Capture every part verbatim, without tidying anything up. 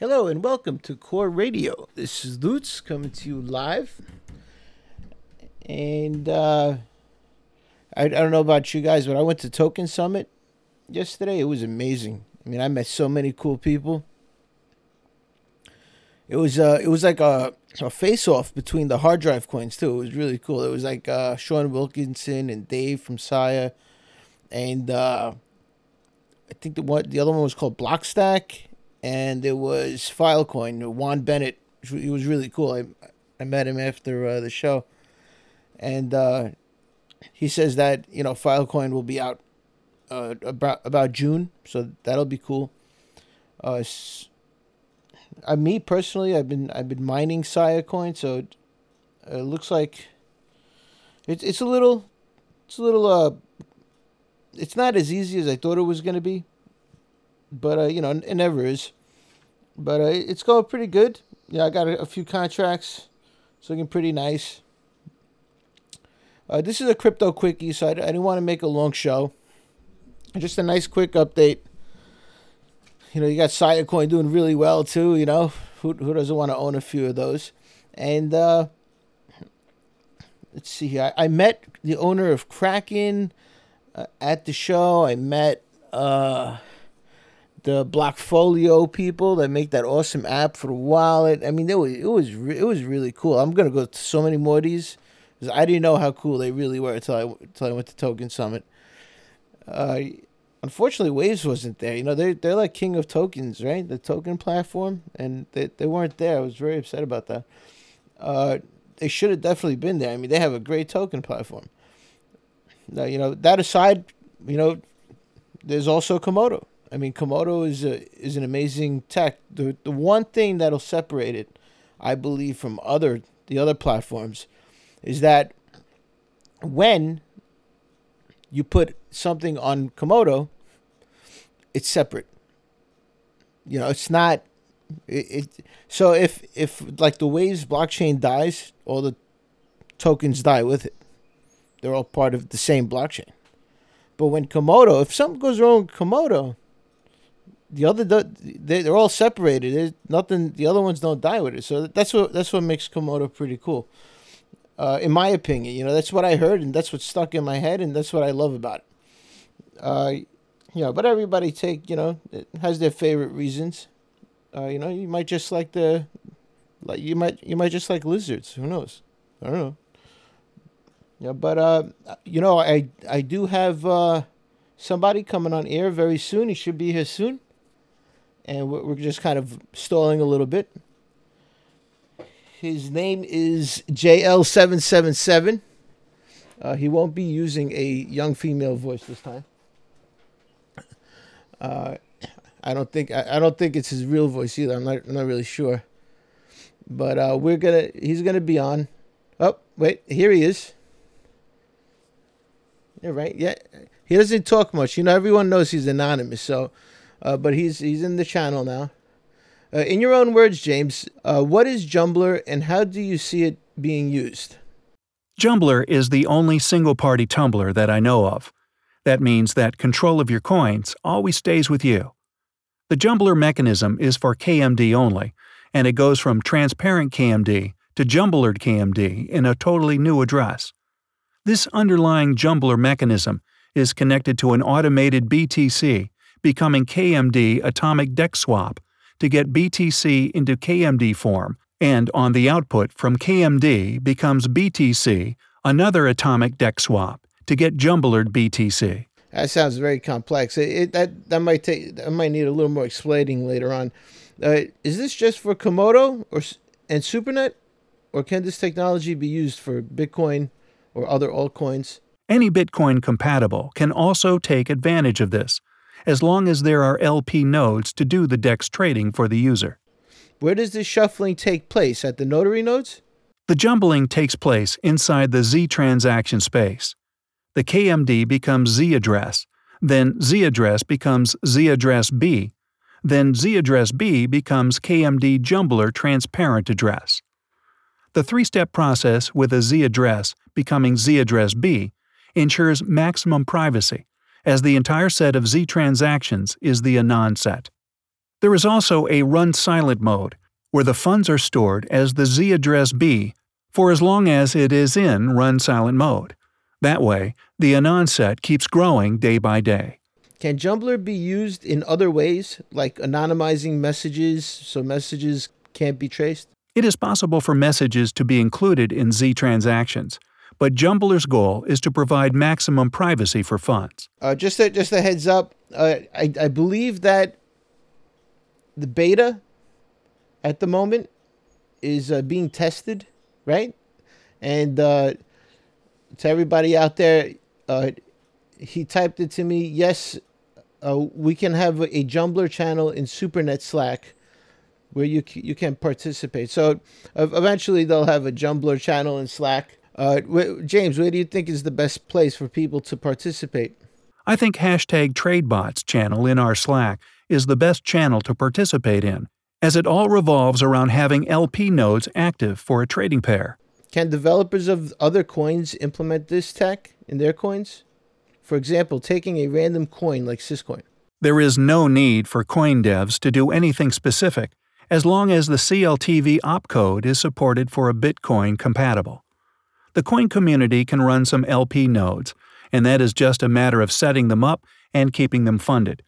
Hello and welcome to Core Radio. This is Lutz coming to you live. And uh, I, I don't know about you guys, but I went to Token Summit yesterday. It was amazing. I mean, I met so many cool people. It was uh, it was like a, a face-off between the hard drive coins, too. It was really cool. It was like uh, Sean Wilkinson and Dave from Saya. And uh, I think the, one, the other one was called Blockstack. And there was Filecoin, Juan Bennett. He was really cool. I I met him after uh, the show. And uh, he says that, you know, Filecoin will be out uh, about, about June. So that'll be cool. Uh, I, me personally, I've been I've been mining Sia Coin. So it, it looks like it, it's a little, it's a little, uh, it's not as easy as I thought it was going to be. But, uh, you know, it never is. But uh, it's going pretty good. Yeah, I got a, a few contracts. It's looking pretty nice. Uh, this is a crypto quickie, so I, I didn't want to make a long show. Just a nice quick update. You know, you got Sia Coin doing really well, too, you know. Who, who doesn't want to own a few of those? And uh, let's see here. I, I met the owner of Kraken uh, at the show. I met... Uh, The Blockfolio people that make that awesome app for the wallet. I mean, it was it was re- it was really cool. I'm gonna go to so many more of these because I didn't know how cool they really were until I until I went to Token Summit. Uh, unfortunately, Waves wasn't there. You know, they they're like king of tokens, right? The token platform, and they they weren't there. I was very upset about that. Uh, they should have definitely been there. I mean, they have a great token platform. Now, you know, that aside, you know, there's also Komodo. I mean, Komodo is a, is an amazing tech. The the one thing that'll separate it, I believe, from other the other platforms, is that when you put something on Komodo, it's separate. You know, it's not. It, it so if if like the Waves blockchain dies, all the tokens die with it. They're all part of the same blockchain. But when Komodo, if something goes wrong with Komodo, the other, they're all separated. There's nothing. The other ones don't die with it. So that's what that's what makes Komodo pretty cool, uh, in my opinion. You know, that's what I heard, and that's what stuck in my head, and that's what I love about it. Uh, you know, but everybody take you know it has their favorite reasons. Uh, you know, you might just like the, like you might you might just like lizards. Who knows? I don't know. Yeah, but uh, you know, I I do have uh, somebody coming on air very soon. He should be here soon. And we're just kind of stalling a little bit. His name is J L seven seven seven. Uh, he won't be using a young female voice this time. Uh, I don't think I, I don't think it's his real voice either. I'm not I'm not really sure. But uh, we're gonna he's gonna be on. Oh wait, here he is. Yeah, right. Yeah, he doesn't talk much. You know, everyone knows he's anonymous, so. Uh, but he's he's in the channel now. Uh, in your own words, James, uh, what is Jumblr and how do you see it being used? Jumblr is the only single-party Tumblr that I know of. That means that control of your coins always stays with you. The Jumblr mechanism is for K M D only, and it goes from transparent K M D to Jumblered K M D in a totally new address. This underlying Jumblr mechanism is connected to an automated B T C becoming K M D atomic deck swap to get B T C into K M D form, and on the output from K M D becomes B T C, another atomic deck swap to get Jumblered B T C. That sounds very complex. It, it, that that might take that might need a little more explaining later on. Uh, is this just for Komodo or and Supernet, or can this technology be used for Bitcoin or other altcoins? Any Bitcoin compatible can also take advantage of this, as long as there are L P nodes to do the DEX trading for the user. Where does this shuffling take place? At the notary nodes? The jumbling takes place inside the Z transaction space. The K M D becomes Z address, then Z address becomes Z address B, then Z address B becomes K M D Jumbler transparent address. The three-step process with a Z address becoming Z address B ensures maximum privacy, as the entire set of Z transactions is the anon set. There is also a run-silent mode, where the funds are stored as the Z address B for as long as it is in run-silent mode. That way, the Anon set keeps growing day by day. Can Jumblr be used in other ways, like anonymizing messages so messages can't be traced? It is possible for messages to be included in Z transactions, but Jumblr's goal is to provide maximum privacy for funds. Uh, just, a, just a heads up, uh, I, I believe that the beta at the moment is uh, being tested, right? And uh, to everybody out there, uh, he typed it to me, yes, uh, we can have a Jumblr channel in Supernet Slack where you you can participate. So uh, eventually they'll have a Jumblr channel in Slack. Uh, wh- James, where do you think is the best place for people to participate? I think hashtag TradeBots channel in our Slack is the best channel to participate in, as it all revolves around having L P nodes active for a trading pair. Can developers of other coins implement this tech in their coins? For example, taking a random coin like Syscoin. There is no need for coin devs to do anything specific, as long as the C L T V opcode is supported for a Bitcoin compatible. The coin community can run some L P nodes, and that is just a matter of setting them up and keeping them funded.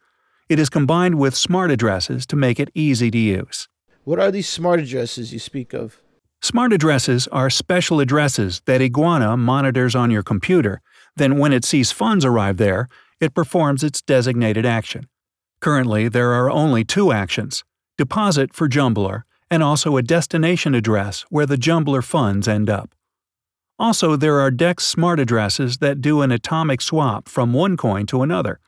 It is combined with smart addresses to make it easy to use. What are these smart addresses you speak of? Smart addresses are special addresses that Iguana monitors on your computer, then when it sees funds arrive there, it performs its designated action. Currently, there are only two actions: deposit for Jumblr, and also a destination address where the Jumblr funds end up. Also, there are DEX smart addresses that do an atomic swap from one coin to another.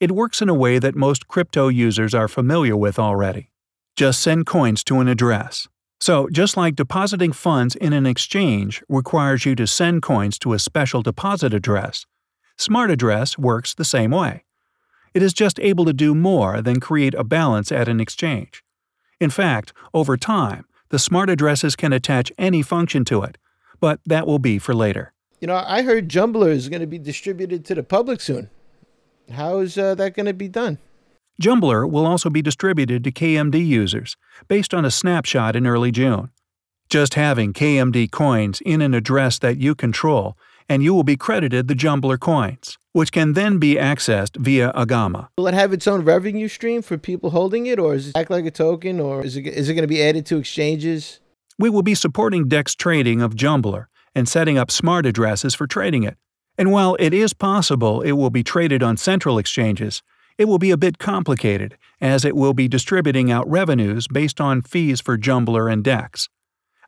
It works in a way that most crypto users are familiar with already. Just send coins to an address. So, just like depositing funds in an exchange requires you to send coins to a special deposit address, smart address works the same way. It is just able to do more than create a balance at an exchange. In fact, over time, the smart addresses can attach any function to it, but that will be for later. You know, I heard Jumblr is going to be distributed to the public soon. How is uh, that going to be done? Jumblr will also be distributed to K M D users, based on a snapshot in early June. Just having K M D coins in an address that you control, and you will be credited the Jumblr coins, which can then be accessed via Agama. Will it have its own revenue stream for people holding it, or is it act like a token, or is it, is it going to be added to exchanges? We will be supporting DEX trading of Jumblr and setting up smart addresses for trading it. And while it is possible it will be traded on central exchanges, it will be a bit complicated, as it will be distributing out revenues based on fees for Jumblr and DEX.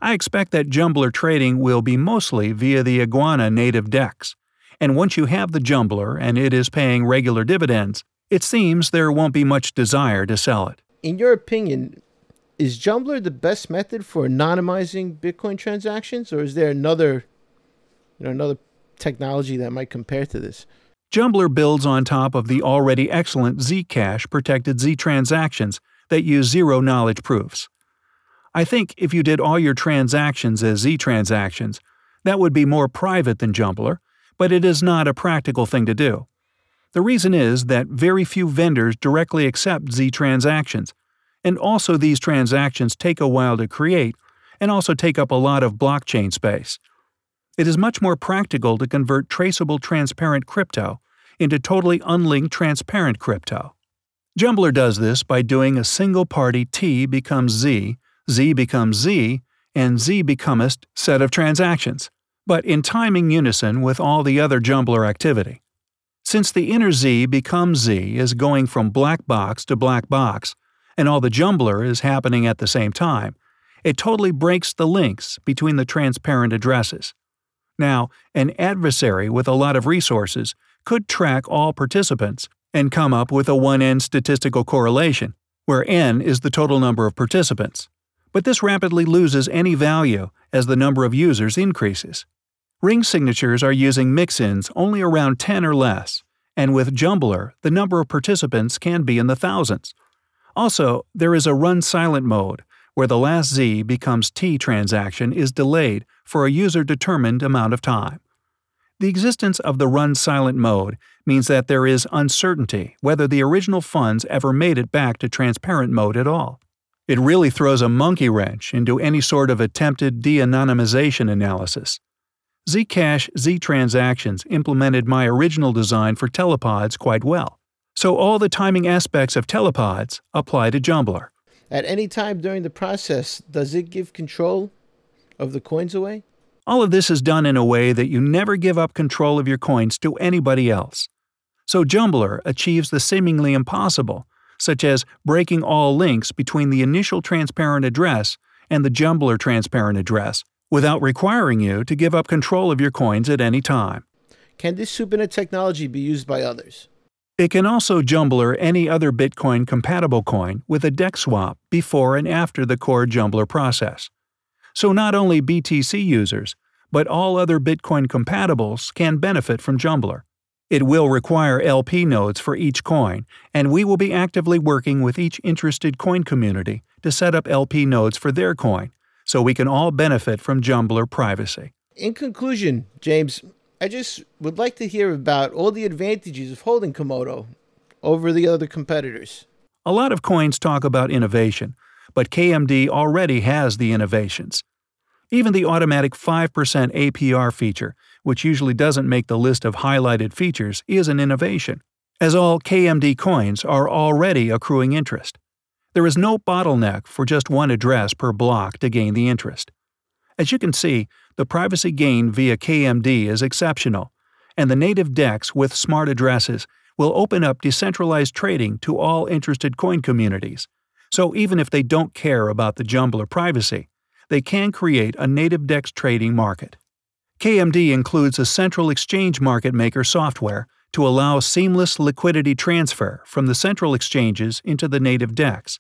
I expect that Jumblr trading will be mostly via the Iguana native DEX, and once you have the Jumblr and it is paying regular dividends, it seems there won't be much desire to sell it. In your opinion, is Jumblr the best method for anonymizing Bitcoin transactions, or is there another, you know, another technology that might compare to this? Jumblr builds on top of the already excellent Zcash protected Z transactions that use zero knowledge proofs. I think if you did all your transactions as Z transactions, that would be more private than Jumblr, but it is not a practical thing to do. The reason is that very few vendors directly accept Z transactions, and also these transactions take a while to create and also take up a lot of blockchain space. It is much more practical to convert traceable transparent crypto into totally unlinked transparent crypto. Jumblr does this by doing a single-party T becomes Z, Z becomes Z, and Z becomest set of transactions, but in timing unison with all the other Jumblr activity. Since the inner Z becomes Z is going from black box to black box, and all the Jumblr is happening at the same time, it totally breaks the links between the transparent addresses. Now, an adversary with a lot of resources could track all participants and come up with a one N statistical correlation, where N is the total number of participants. But this rapidly loses any value as the number of users increases. Ring signatures are using mix-ins only around ten or less, and with Jumblr, the number of participants can be in the thousands. Also, there is a run-silent mode, where the last Z becomes T transaction is delayed for a user-determined amount of time. The existence of the run-silent mode means that there is uncertainty whether the original funds ever made it back to transparent mode at all. It really throws a monkey wrench into any sort of attempted de-anonymization analysis. Zcash Z-Transactions implemented my original design for telepods quite well, so all the timing aspects of telepods apply to Jumblr. At any time during the process, does it give control of the coins away? All of this is done in a way that you never give up control of your coins to anybody else. So Jumblr achieves the seemingly impossible, such as breaking all links between the initial transparent address and the Jumblr transparent address, without requiring you to give up control of your coins at any time. Can this Supernet technology be used by others? It can also Jumblr any other Bitcoin-compatible coin with a deck swap before and after the core Jumblr process. So not only B T C users, but all other Bitcoin compatibles can benefit from Jumblr. It will require L P nodes for each coin, and we will be actively working with each interested coin community to set up L P nodes for their coin, so we can all benefit from Jumblr privacy. In conclusion, James, I just would like to hear about all the advantages of holding Komodo over the other competitors. A lot of coins talk about innovation, but K M D already has the innovations. Even the automatic five percent A P R feature, which usually doesn't make the list of highlighted features, is an innovation, as all K M D coins are already accruing interest. There is no bottleneck for just one address per block to gain the interest. As you can see, the privacy gain via K M D is exceptional, and the native D E X with smart addresses will open up decentralized trading to all interested coin communities. So even if they don't care about the Jumblr privacy, they can create a native D E X trading market. K M D includes a central exchange market maker software to allow seamless liquidity transfer from the central exchanges into the native D E X.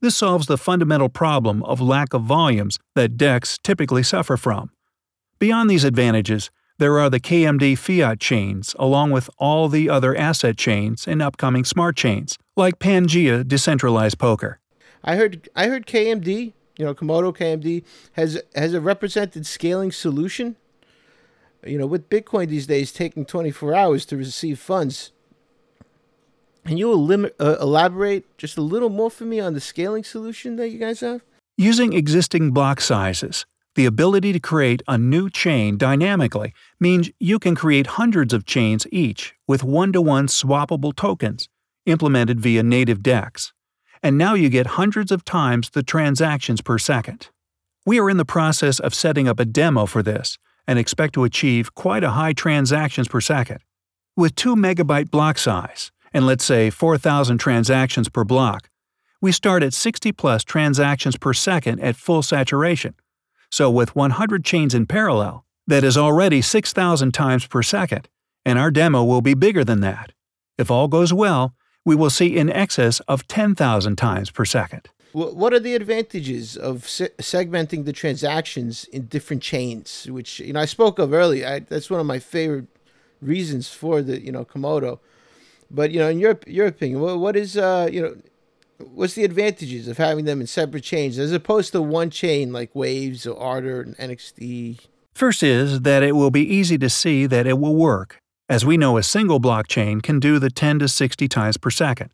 This solves the fundamental problem of lack of volumes that D E X typically suffer from. Beyond these advantages, there are the K M D fiat chains along with all the other asset chains and upcoming smart chains, like Pangea decentralized poker. I heard I heard K M D, you know, Komodo K M D, has, has a represented scaling solution. You know, with Bitcoin these days taking twenty-four hours to receive funds. Can you elim- uh, elaborate just a little more for me on the scaling solution that you guys have? Using existing block sizes, the ability to create a new chain dynamically means you can create hundreds of chains each with one-to-one swappable tokens implemented via native D E X. And now you get hundreds of times the transactions per second. We are in the process of setting up a demo for this and expect to achieve quite a high transactions per second. With two megabyte block size and let's say four thousand transactions per block, we start at sixty plus transactions per second at full saturation. So with one hundred chains in parallel, that is already six thousand times per second, and our demo will be bigger than that. If all goes well, we will see in excess of ten thousand times per second. What are the advantages of se- segmenting the transactions in different chains, which, you know, I spoke of earlier? I, that's one of my favorite reasons for the, you know, Komodo. But, you know, in your your opinion, what, what is, uh, you know, what's the advantages of having them in separate chains as opposed to one chain like Waves or Ardor and N X T? First is that it will be easy to see that it will work, as we know a single blockchain can do the ten to sixty times per second.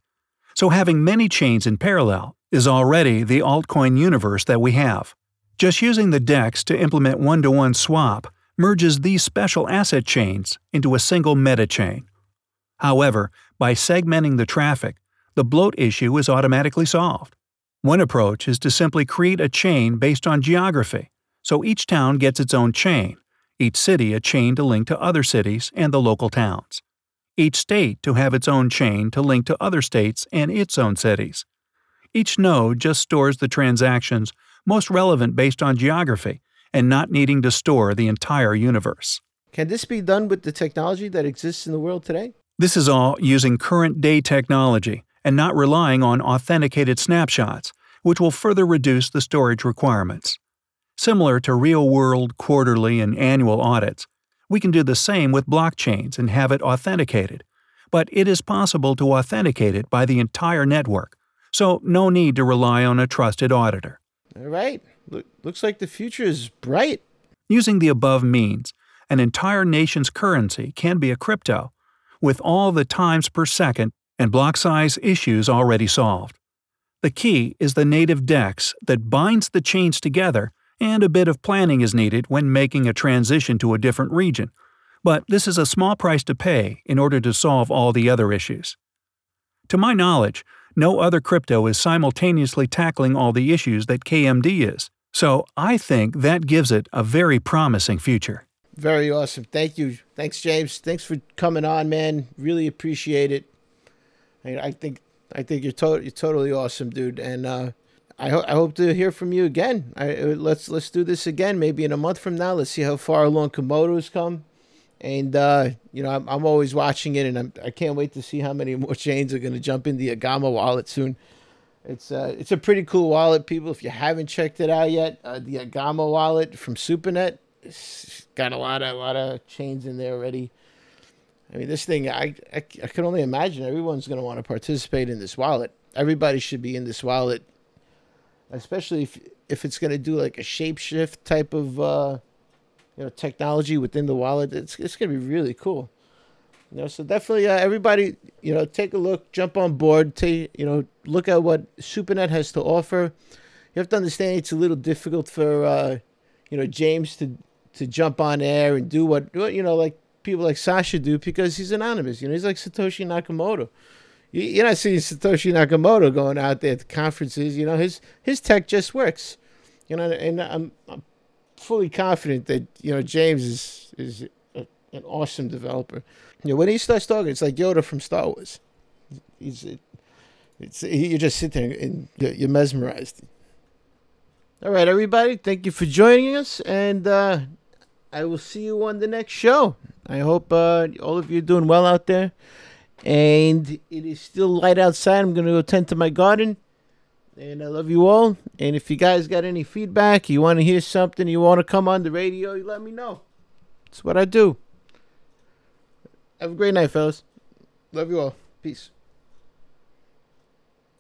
So having many chains in parallel is already the altcoin universe that we have. Just using the D E X to implement one-to-one swap merges these special asset chains into a single meta chain. However, by segmenting the traffic, the bloat issue is automatically solved. One approach is to simply create a chain based on geography, so each town gets its own chain, each city a chain to link to other cities and the local towns, each state to have its own chain to link to other states and its own cities. Each node just stores the transactions most relevant based on geography and not needing to store the entire universe. Can this be done with the technology that exists in the world today? This is all using current-day technology and not relying on authenticated snapshots, which will further reduce the storage requirements. Similar to real-world quarterly and annual audits, we can do the same with blockchains and have it authenticated, but it is possible to authenticate it by the entire network, so no need to rely on a trusted auditor. All right. Look, looks like the future is bright. Using the above means, an entire nation's currency can be a crypto, with all the times per second and block size issues already solved. The key is the native D E X that binds the chains together, and a bit of planning is needed when making a transition to a different region, but this is a small price to pay in order to solve all the other issues. To my knowledge, no other crypto is simultaneously tackling all the issues that K M D is, so I think that gives it a very promising future. Very awesome. Thank you. Thanks, James. Thanks for coming on, man. Really appreciate it. I think I think you're, to- you're totally awesome, dude. And uh, I, ho- I hope to hear from you again. I, let's let's do this again, maybe in a month from now. Let's see how far along Komodo's come. And, uh, you know, I'm, I'm always watching it, and I'm, I can't wait to see how many more chains are going to jump in the Agama wallet soon. It's, uh, it's a pretty cool wallet, people. If you haven't checked it out yet, uh, the Agama wallet from Supernet, it's got a lot of, a lot of chains in there already. I mean, this thing, I, I, I can only imagine everyone's going to want to participate in this wallet. Everybody should be in this wallet, especially if, if it's going to do like a shapeshift type of, uh, you know, technology within the wallet. It's it's going to be really cool. You know, so definitely uh, everybody, you know, take a look, jump on board, take, you know, look at what Supernet has to offer. You have to understand it's a little difficult for, uh, you know, James to, to jump on air and do what, you know, like people like Sasha do, because he's anonymous. You know, he's like Satoshi Nakamoto. You're not seeing Satoshi Nakamoto going out there at the conferences. You know, his his tech just works. You know, and I'm, I'm fully confident that, you know, James is is a, an awesome developer. You know, when he starts talking, it's like Yoda from Star Wars. He's, it's he, you just sit there and you're mesmerized. All right, everybody, thank you for joining us, and uh, I will see you on the next show. I hope uh, all of you are doing well out there, and it is still light outside. I'm going to go tend to my garden, and I love you all, and if you guys got any feedback, you want to hear something, you want to come on the radio, you let me know. It's what I do. Have a great night, fellas. Love you all. Peace.